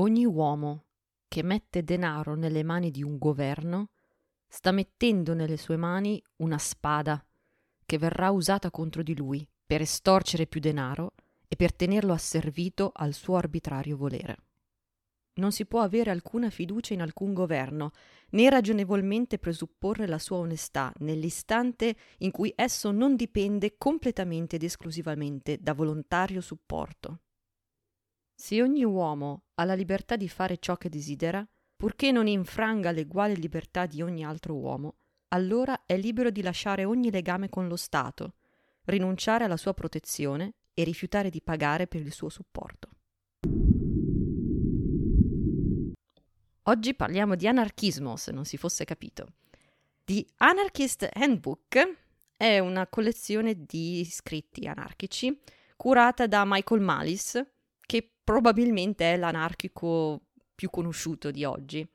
Ogni uomo che mette denaro nelle mani di un governo sta mettendo nelle sue mani una spada che verrà usata contro di lui per estorcere più denaro e per tenerlo asservito al suo arbitrario volere. Non si può avere alcuna fiducia in alcun governo, né ragionevolmente presupporre la sua onestà nell'istante in cui esso non dipende completamente ed esclusivamente da volontario supporto. Se ogni uomo ha la libertà di fare ciò che desidera, purché non infranga l'eguale libertà di ogni altro uomo, allora è libero di lasciare ogni legame con lo Stato, rinunciare alla sua protezione e rifiutare di pagare per il suo supporto. Oggi parliamo di anarchismo, se non si fosse capito. The Anarchist Handbook è una collezione di scritti anarchici curata da Michael Malice, che probabilmente è l'anarchico più conosciuto di oggi.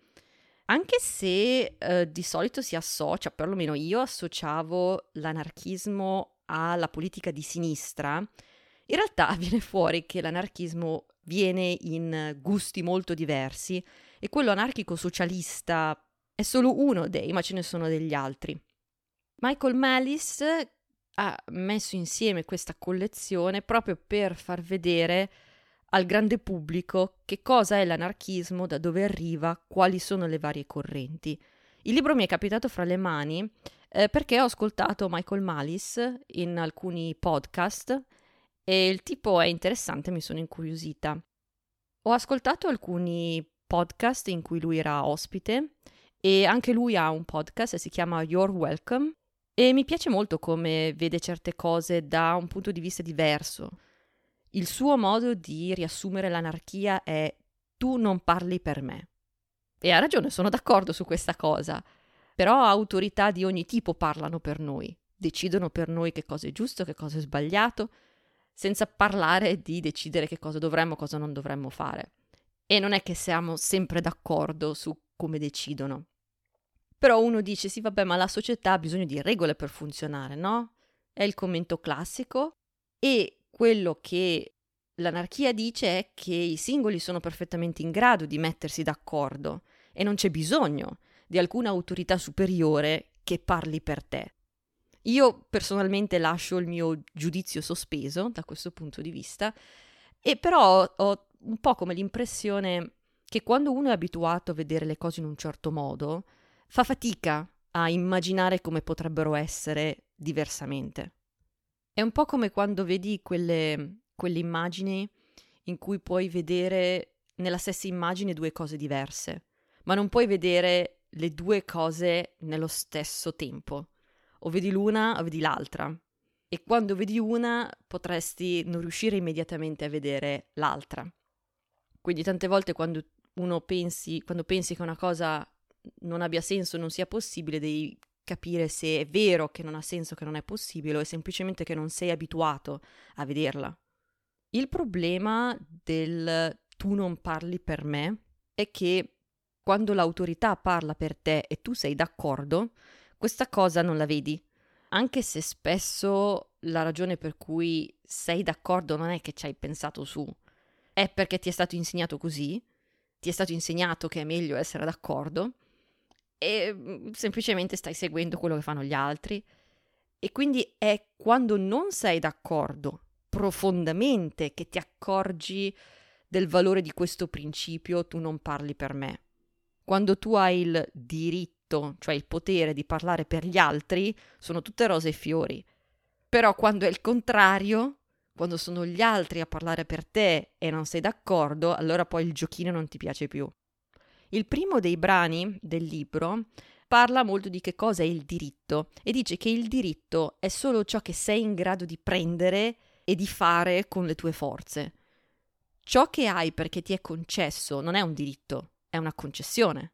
Anche se di solito si associa, perlomeno io associavo l'anarchismo alla politica di sinistra, in realtà viene fuori che l'anarchismo viene in gusti molto diversi e quello anarchico-socialista è solo uno dei, ma ce ne sono degli altri. Michael Malice ha messo insieme questa collezione proprio per far vedere al grande pubblico che cosa è l'anarchismo, da dove arriva, quali sono le varie correnti. Il libro mi è capitato fra le mani perché ho ascoltato Michael Malice in alcuni podcast e il tipo è interessante, mi sono incuriosita. Ho ascoltato alcuni podcast in cui lui era ospite e anche lui ha un podcast, si chiama Your Welcome, e mi piace molto come vede certe cose da un punto di vista diverso. Il suo modo di riassumere l'anarchia è «tu non parli per me». E ha ragione, sono d'accordo su questa cosa. Però autorità di ogni tipo parlano per noi, decidono per noi che cosa è giusto, che cosa è sbagliato, senza parlare di decidere che cosa dovremmo, cosa non dovremmo fare. E non è che siamo sempre d'accordo su come decidono. Però uno dice «sì, vabbè, ma la società ha bisogno di regole per funzionare, no?» È il commento classico e quello che l'anarchia dice è che i singoli sono perfettamente in grado di mettersi d'accordo e non c'è bisogno di alcuna autorità superiore che parli per te. Io personalmente lascio il mio giudizio sospeso da questo punto di vista, e però ho un po' come l'impressione che quando uno è abituato a vedere le cose in un certo modo, fa fatica a immaginare come potrebbero essere diversamente. È un po' come quando vedi quelle immagini in cui puoi vedere nella stessa immagine due cose diverse, ma non puoi vedere le due cose nello stesso tempo. O vedi l'una o vedi l'altra. E quando vedi una potresti non riuscire immediatamente a vedere l'altra. Quindi tante volte quando pensi che una cosa non abbia senso, non sia possibile, devi capire se è vero che non ha senso, che non è possibile, o è semplicemente che non sei abituato a vederla. Il problema del tu non parli per me è che quando l'autorità parla per te e tu sei d'accordo, questa cosa non la vedi, anche se spesso la ragione per cui sei d'accordo non è che ci hai pensato su, è perché ti è stato insegnato così, ti è stato insegnato che è meglio essere d'accordo, e semplicemente stai seguendo quello che fanno gli altri. E quindi è quando non sei d'accordo profondamente che ti accorgi del valore di questo principio tu non parli per me. Quando tu hai il diritto, cioè il potere di parlare per gli altri, sono tutte rose e fiori. Però quando è il contrario, quando sono gli altri a parlare per te e non sei d'accordo, allora poi il giochino non ti piace più. Il primo dei brani del libro parla molto di che cosa è il diritto e dice che il diritto è solo ciò che sei in grado di prendere e di fare con le tue forze. Ciò che hai perché ti è concesso non è un diritto, è una concessione.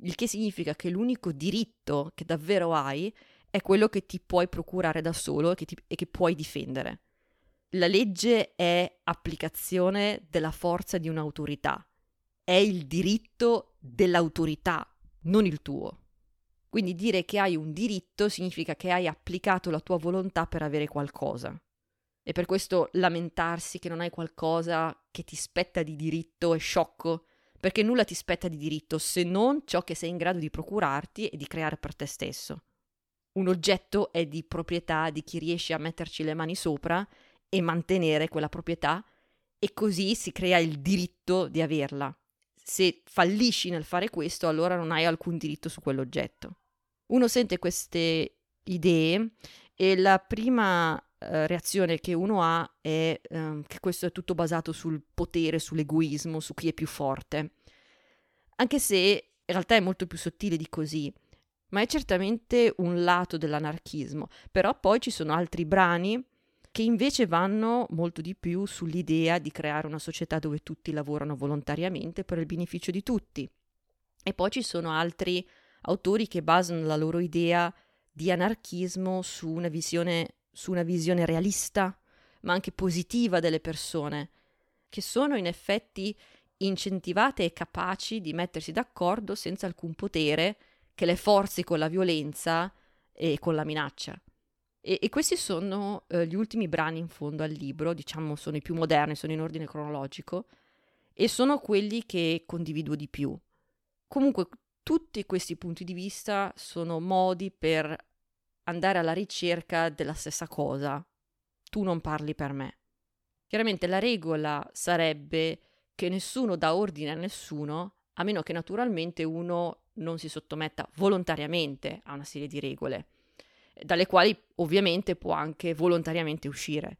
Il che significa che l'unico diritto che davvero hai è quello che ti puoi procurare da solo e che puoi difendere. La legge è applicazione della forza di un'autorità. È il diritto dell'autorità, non il tuo. Quindi dire che hai un diritto significa che hai applicato la tua volontà per avere qualcosa. E per questo lamentarsi che non hai qualcosa che ti spetta di diritto è sciocco, perché nulla ti spetta di diritto se non ciò che sei in grado di procurarti e di creare per te stesso. Un oggetto è di proprietà di chi riesce a metterci le mani sopra e mantenere quella proprietà, e così si crea il diritto di averla. Se fallisci nel fare questo, allora non hai alcun diritto su quell'oggetto. Uno sente queste idee e la prima reazione che uno ha è che questo è tutto basato sul potere, sull'egoismo, su chi è più forte. Anche se in realtà è molto più sottile di così, ma è certamente un lato dell'anarchismo. Però poi ci sono altri brani che invece vanno molto di più sull'idea di creare una società dove tutti lavorano volontariamente per il beneficio di tutti. E poi ci sono altri autori che basano la loro idea di anarchismo su una visione realista, ma anche positiva delle persone, che sono in effetti incentivate e capaci di mettersi d'accordo senza alcun potere che le forzi con la violenza e con la minaccia. E questi sono gli ultimi brani in fondo al libro, diciamo sono i più moderni, sono in ordine cronologico, e sono quelli che condivido di più. Comunque tutti questi punti di vista sono modi per andare alla ricerca della stessa cosa. Tu non parli per me. Chiaramente la regola sarebbe che nessuno dà ordine a nessuno, a meno che naturalmente uno non si sottometta volontariamente a una serie di regole, dalle quali ovviamente può anche volontariamente uscire.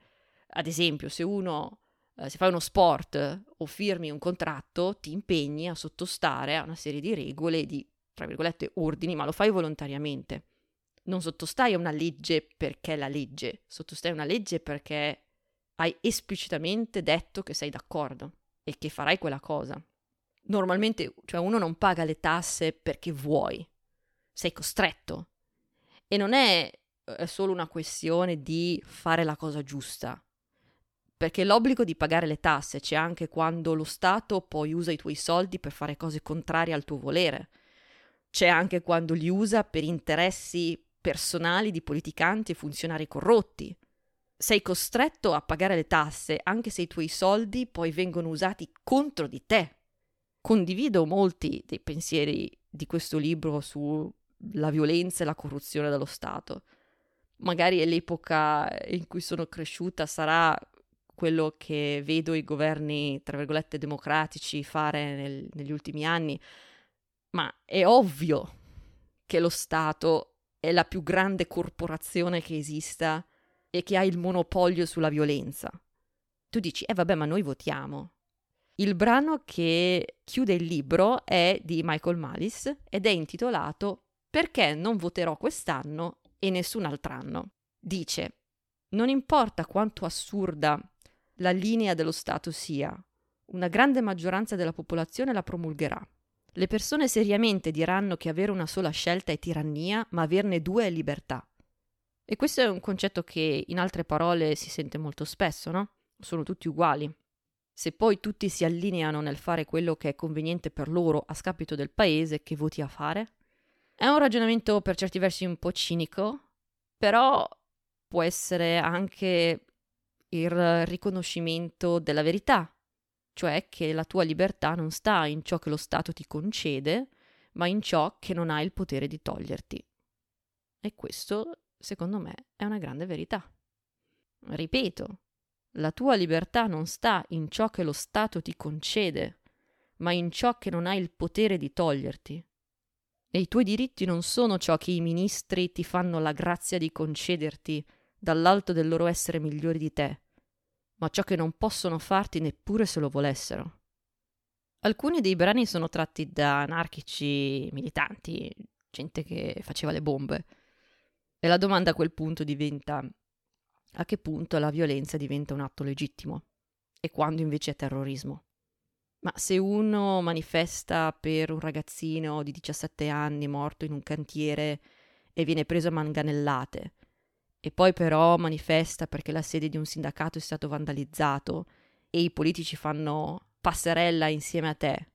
Ad esempio, se uno se fai uno sport o firmi un contratto, ti impegni a sottostare a una serie di regole, di tra virgolette ordini, ma lo fai volontariamente. Non sottostai a una legge perché è la legge, sottostai a una legge perché hai esplicitamente detto che sei d'accordo e che farai quella cosa. Normalmente, cioè, uno non paga le tasse perché vuoi, sei costretto. E non è solo una questione di fare la cosa giusta, perché l'obbligo di pagare le tasse c'è anche quando lo Stato poi usa i tuoi soldi per fare cose contrarie al tuo volere. C'è anche quando li usa per interessi personali di politicanti e funzionari corrotti. Sei costretto a pagare le tasse anche se i tuoi soldi poi vengono usati contro di te. Condivido molti dei pensieri di questo libro sulla violenza e la corruzione dello Stato. Magari è l'epoca in cui sono cresciuta, sarà quello che vedo i governi, tra virgolette, democratici fare negli ultimi anni, ma è ovvio che lo Stato è la più grande corporazione che esista e che ha il monopolio sulla violenza. Tu dici, vabbè, ma noi votiamo. Il brano che chiude il libro è di Michael Malice ed è intitolato «Perché non voterò quest'anno e nessun altro anno?». Dice: «Non importa quanto assurda la linea dello Stato sia, una grande maggioranza della popolazione la promulgherà. Le persone seriamente diranno che avere una sola scelta è tirannia, ma averne due è libertà». E questo è un concetto che in altre parole si sente molto spesso, no? Sono tutti uguali. Se poi tutti si allineano nel fare quello che è conveniente per loro a scapito del paese, che voti a fare? È un ragionamento per certi versi un po' cinico, però può essere anche il riconoscimento della verità, cioè che la tua libertà non sta in ciò che lo Stato ti concede, ma in ciò che non ha il potere di toglierti. E questo, secondo me, è una grande verità. Ripeto, la tua libertà non sta in ciò che lo Stato ti concede, ma in ciò che non ha il potere di toglierti. E i tuoi diritti non sono ciò che i ministri ti fanno la grazia di concederti dall'alto del loro essere migliori di te, ma ciò che non possono farti neppure se lo volessero. Alcuni dei brani sono tratti da anarchici militanti, gente che faceva le bombe. E la domanda a quel punto diventa: a che punto la violenza diventa un atto legittimo e quando invece è terrorismo? Ma se uno manifesta per un ragazzino di 17 anni morto in un cantiere e viene preso a manganellate, e poi però manifesta perché la sede di un sindacato è stato vandalizzato e i politici fanno passerella insieme a te,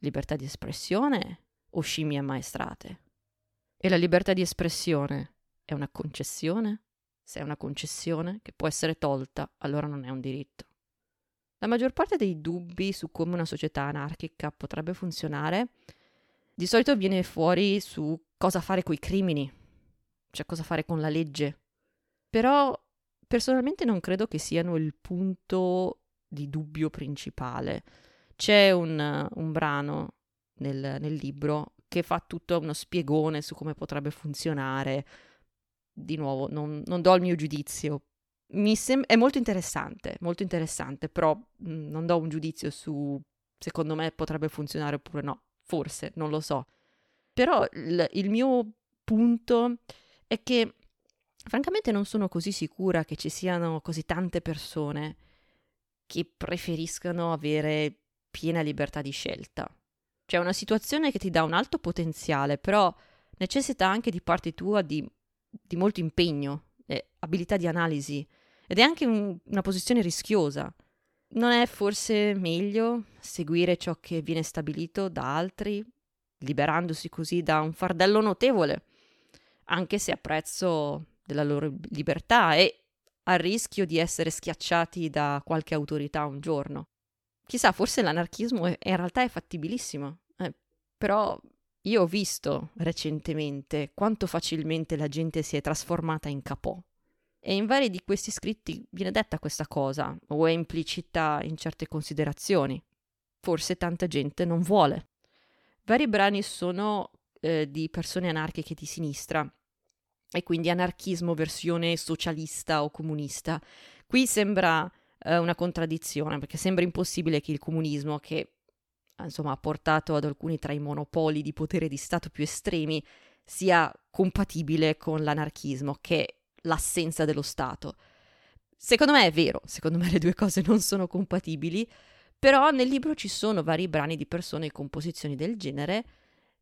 libertà di espressione o scimmie ammaestrate? E la libertà di espressione è una concessione? Se è una concessione che può essere tolta, allora non è un diritto. La maggior parte dei dubbi su come una società anarchica potrebbe funzionare di solito viene fuori su cosa fare coi crimini, cioè cosa fare con la legge. Però personalmente non credo che siano il punto di dubbio principale. C'è un brano nel libro che fa tutto uno spiegone su come potrebbe funzionare. Di nuovo, non do il mio giudizio. È molto interessante, però non do un giudizio su secondo me potrebbe funzionare oppure no. Forse, non lo so. Però il mio punto è che francamente non sono così sicura che ci siano così tante persone che preferiscano avere piena libertà di scelta. C'è una situazione che ti dà un alto potenziale, però necessita anche di parte tua di molto impegno e abilità di analisi, ed è anche una posizione rischiosa. Non è forse meglio seguire ciò che viene stabilito da altri, liberandosi così da un fardello notevole, anche se a prezzo della loro libertà e a rischio di essere schiacciati da qualche autorità un giorno? Chissà, forse l'anarchismo in realtà è fattibilissimo, però io ho visto recentemente quanto facilmente la gente si è trasformata in capò. E in vari di questi scritti viene detta questa cosa, o è implicita in certe considerazioni. Forse tanta gente non vuole. Vari brani sono di persone anarchiche di sinistra, e quindi anarchismo versione socialista o comunista. Qui sembra una contraddizione, perché sembra impossibile che il comunismo, che insomma ha portato ad alcuni tra i monopoli di potere di Stato più estremi, sia compatibile con l'anarchismo, che l'assenza dello Stato. Secondo me è vero, secondo me le due cose non sono compatibili, però nel libro ci sono vari brani di persone con posizioni del genere,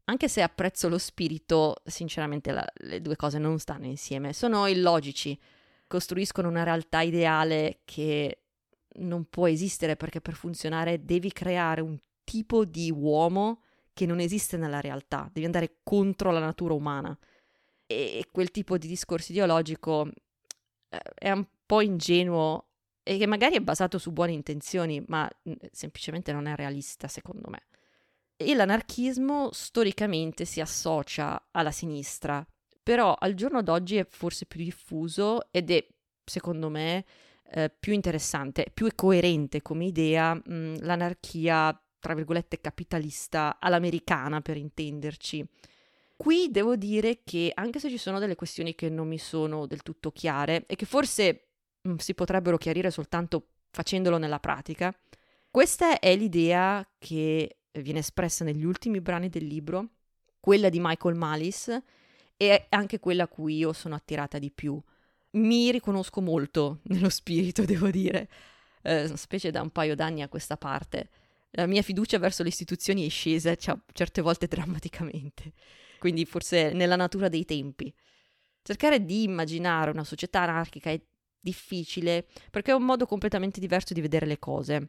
anche se apprezzo lo spirito, sinceramente le due cose non stanno insieme, sono illogici, costruiscono una realtà ideale che non può esistere, perché per funzionare devi creare un tipo di uomo che non esiste nella realtà, devi andare contro la natura umana. E quel tipo di discorso ideologico è un po' ingenuo e che magari è basato su buone intenzioni, ma semplicemente non è realista, secondo me. E l'anarchismo storicamente si associa alla sinistra, però al giorno d'oggi è forse più diffuso ed è, secondo me, più interessante, più coerente come idea l'anarchia, tra virgolette, capitalista all'americana, per intenderci. Qui devo dire che, anche se ci sono delle questioni che non mi sono del tutto chiare e che forse si potrebbero chiarire soltanto facendolo nella pratica, questa è l'idea che viene espressa negli ultimi brani del libro, quella di Michael Malice, e anche quella a cui io sono attirata di più. Mi riconosco molto nello spirito, devo dire, specie da un paio d'anni a questa parte. La mia fiducia verso le istituzioni è scesa, certe volte drammaticamente. Quindi forse nella natura dei tempi. Cercare di immaginare una società anarchica è difficile perché è un modo completamente diverso di vedere le cose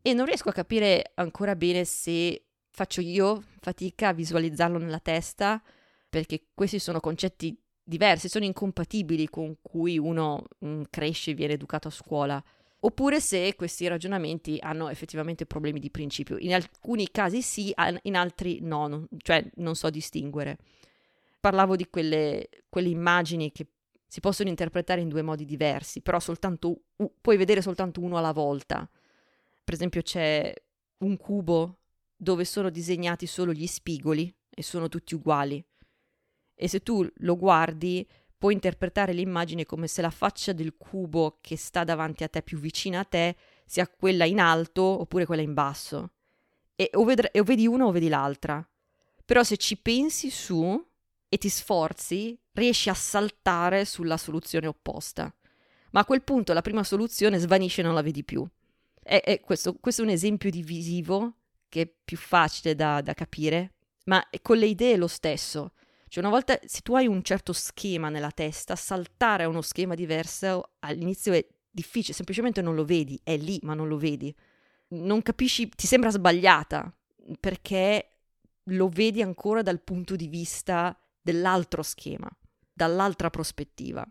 e non riesco a capire ancora bene se faccio io fatica a visualizzarlo nella testa, perché questi sono concetti diversi, sono incompatibili con cui uno cresce e viene educato a scuola, oppure se questi ragionamenti hanno effettivamente problemi di principio. In alcuni casi sì, in altri no, cioè non so distinguere. Parlavo di quelle immagini che si possono interpretare in due modi diversi, però soltanto puoi vedere soltanto uno alla volta. Per esempio c'è un cubo dove sono disegnati solo gli spigoli e sono tutti uguali. E se tu lo guardi puoi interpretare l'immagine come se la faccia del cubo che sta davanti a te, più vicina a te, sia quella in alto oppure quella in basso. E o vedi uno o vedi l'altra. Però se ci pensi su e ti sforzi, riesci a saltare sulla soluzione opposta. Ma a quel punto la prima soluzione svanisce e non la vedi più. E questo è un esempio divisivo che è più facile da capire, ma con le idee è lo stesso. Cioè, una volta, se tu hai un certo schema nella testa, saltare a uno schema diverso all'inizio è difficile, semplicemente non lo vedi, è lì ma non lo vedi. Non capisci, ti sembra sbagliata, perché lo vedi ancora dal punto di vista dell'altro schema, dall'altra prospettiva.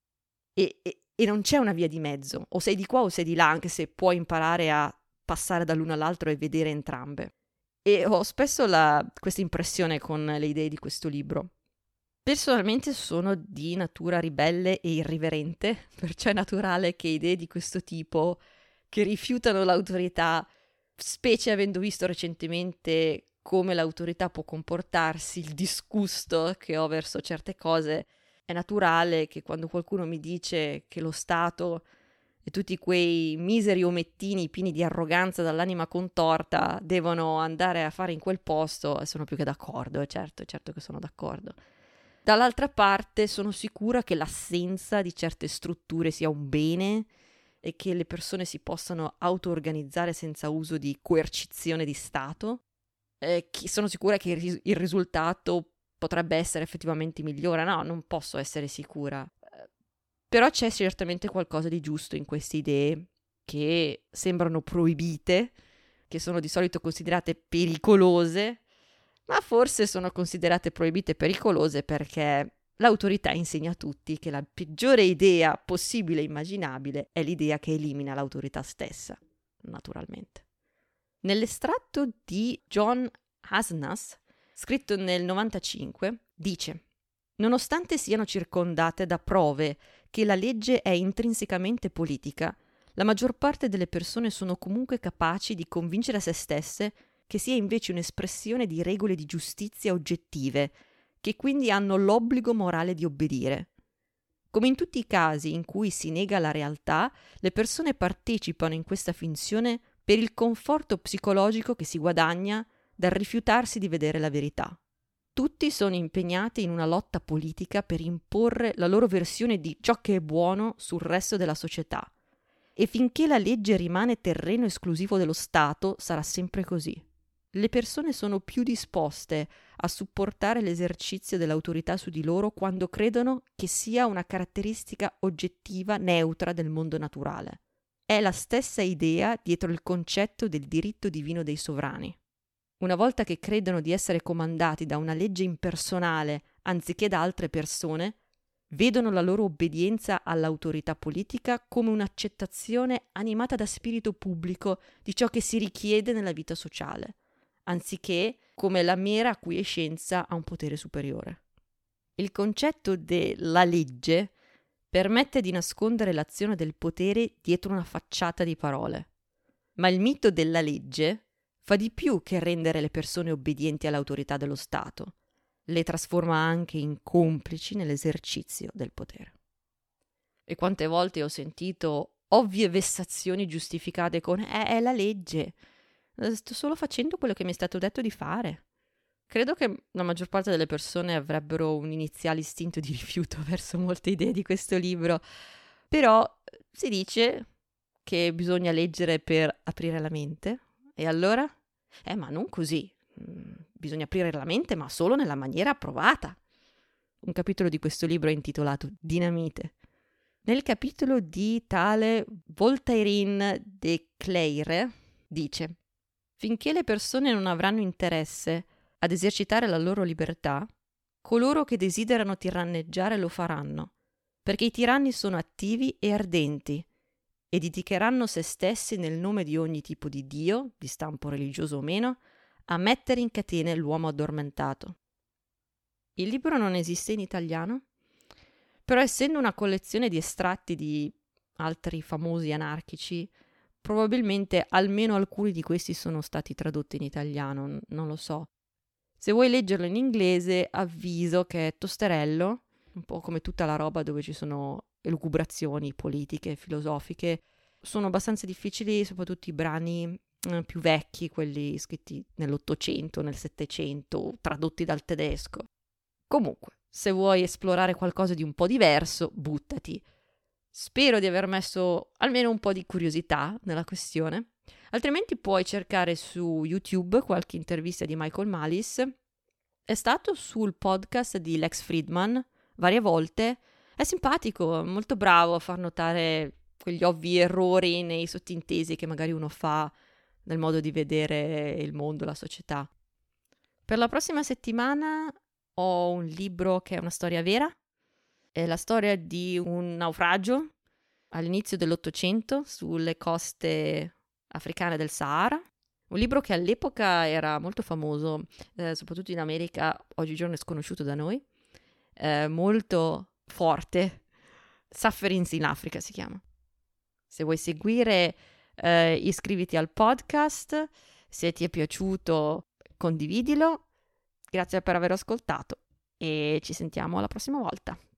E non c'è una via di mezzo, o sei di qua o sei di là, anche se puoi imparare a passare dall'uno all'altro e vedere entrambe. E ho spesso questa impressione con le idee di questo libro. Personalmente sono di natura ribelle e irriverente, perciò è naturale che idee di questo tipo, che rifiutano l'autorità, specie avendo visto recentemente come l'autorità può comportarsi, il disgusto che ho verso certe cose, è naturale che quando qualcuno mi dice che lo Stato e tutti quei miseri omettini pieni di arroganza dall'anima contorta devono andare a fare in quel posto, e sono più che d'accordo, è certo che sono d'accordo. Dall'altra parte sono sicura che l'assenza di certe strutture sia un bene e che le persone si possano auto-organizzare senza uso di coercizione di Stato. Sono sicura che il risultato potrebbe essere effettivamente migliore. No, non posso essere sicura. Però c'è certamente qualcosa di giusto in queste idee che sembrano proibite, che sono di solito considerate pericolose, ma forse sono considerate proibite e pericolose perché l'autorità insegna a tutti che la peggiore idea possibile e immaginabile è l'idea che elimina l'autorità stessa, naturalmente. Nell'estratto di John Hasnas, scritto nel 1995, dice: «Nonostante siano circondate da prove che la legge è intrinsecamente politica, la maggior parte delle persone sono comunque capaci di convincere se stesse che sia invece un'espressione di regole di giustizia oggettive, che quindi hanno l'obbligo morale di obbedire. Come in tutti i casi in cui si nega la realtà, le persone partecipano in questa finzione per il conforto psicologico che si guadagna dal rifiutarsi di vedere la verità. Tutti sono impegnati in una lotta politica per imporre la loro versione di ciò che è buono sul resto della società. E finché la legge rimane terreno esclusivo dello Stato, sarà sempre così. Le persone sono più disposte a supportare l'esercizio dell'autorità su di loro quando credono che sia una caratteristica oggettiva neutra del mondo naturale. È la stessa idea dietro il concetto del diritto divino dei sovrani. Una volta che credono di essere comandati da una legge impersonale anziché da altre persone, vedono la loro obbedienza all'autorità politica come un'accettazione animata da spirito pubblico di ciò che si richiede nella vita sociale, anziché come la mera acquiescenza a un potere superiore. Il concetto della legge permette di nascondere l'azione del potere dietro una facciata di parole. Ma il mito della legge fa di più che rendere le persone obbedienti all'autorità dello Stato, le trasforma anche in complici nell'esercizio del potere. E quante volte ho sentito ovvie vessazioni giustificate con è la legge, sto solo facendo quello che mi è stato detto di fare. Credo che la maggior parte delle persone avrebbero un iniziale istinto di rifiuto verso molte idee di questo libro, però si dice che bisogna leggere per aprire la mente. E allora? Ma non così. Bisogna aprire la mente, ma solo nella maniera approvata. Un capitolo di questo libro è intitolato Dinamite. Nel capitolo di tale Voltairine de Cleyre dice: «Finché le persone non avranno interesse ad esercitare la loro libertà, coloro che desiderano tiranneggiare lo faranno, perché i tiranni sono attivi e ardenti e dedicheranno se stessi nel nome di ogni tipo di Dio, di stampo religioso o meno, a mettere in catene l'uomo addormentato». Il libro non esiste in italiano, però essendo una collezione di estratti di altri famosi anarchici, probabilmente almeno alcuni di questi sono stati tradotti in italiano, non lo so. Se vuoi leggerlo in inglese, avviso che è tosterello, un po' come tutta la roba dove ci sono elucubrazioni politiche, filosofiche. Sono abbastanza difficili, soprattutto i brani più vecchi, quelli scritti nell'800, nel 700, tradotti dal tedesco. Comunque, se vuoi esplorare qualcosa di un po' diverso, buttati. Spero di aver messo almeno un po' di curiosità nella questione. Altrimenti puoi cercare su YouTube qualche intervista di Michael Malice. È stato sul podcast di Lex Fridman varie volte. È simpatico, molto bravo a far notare quegli ovvi errori nei sottintesi che magari uno fa nel modo di vedere il mondo, la società. Per la prossima settimana ho un libro che è una storia vera. È la storia di un naufragio all'inizio dell'800 sulle coste africane del Sahara, un libro che all'epoca era molto famoso, soprattutto in America, oggigiorno è sconosciuto da noi, molto forte, Sufferings in Africa si chiama. Se vuoi seguire, iscriviti al podcast, se ti è piaciuto condividilo, grazie per aver ascoltato e ci sentiamo alla prossima volta.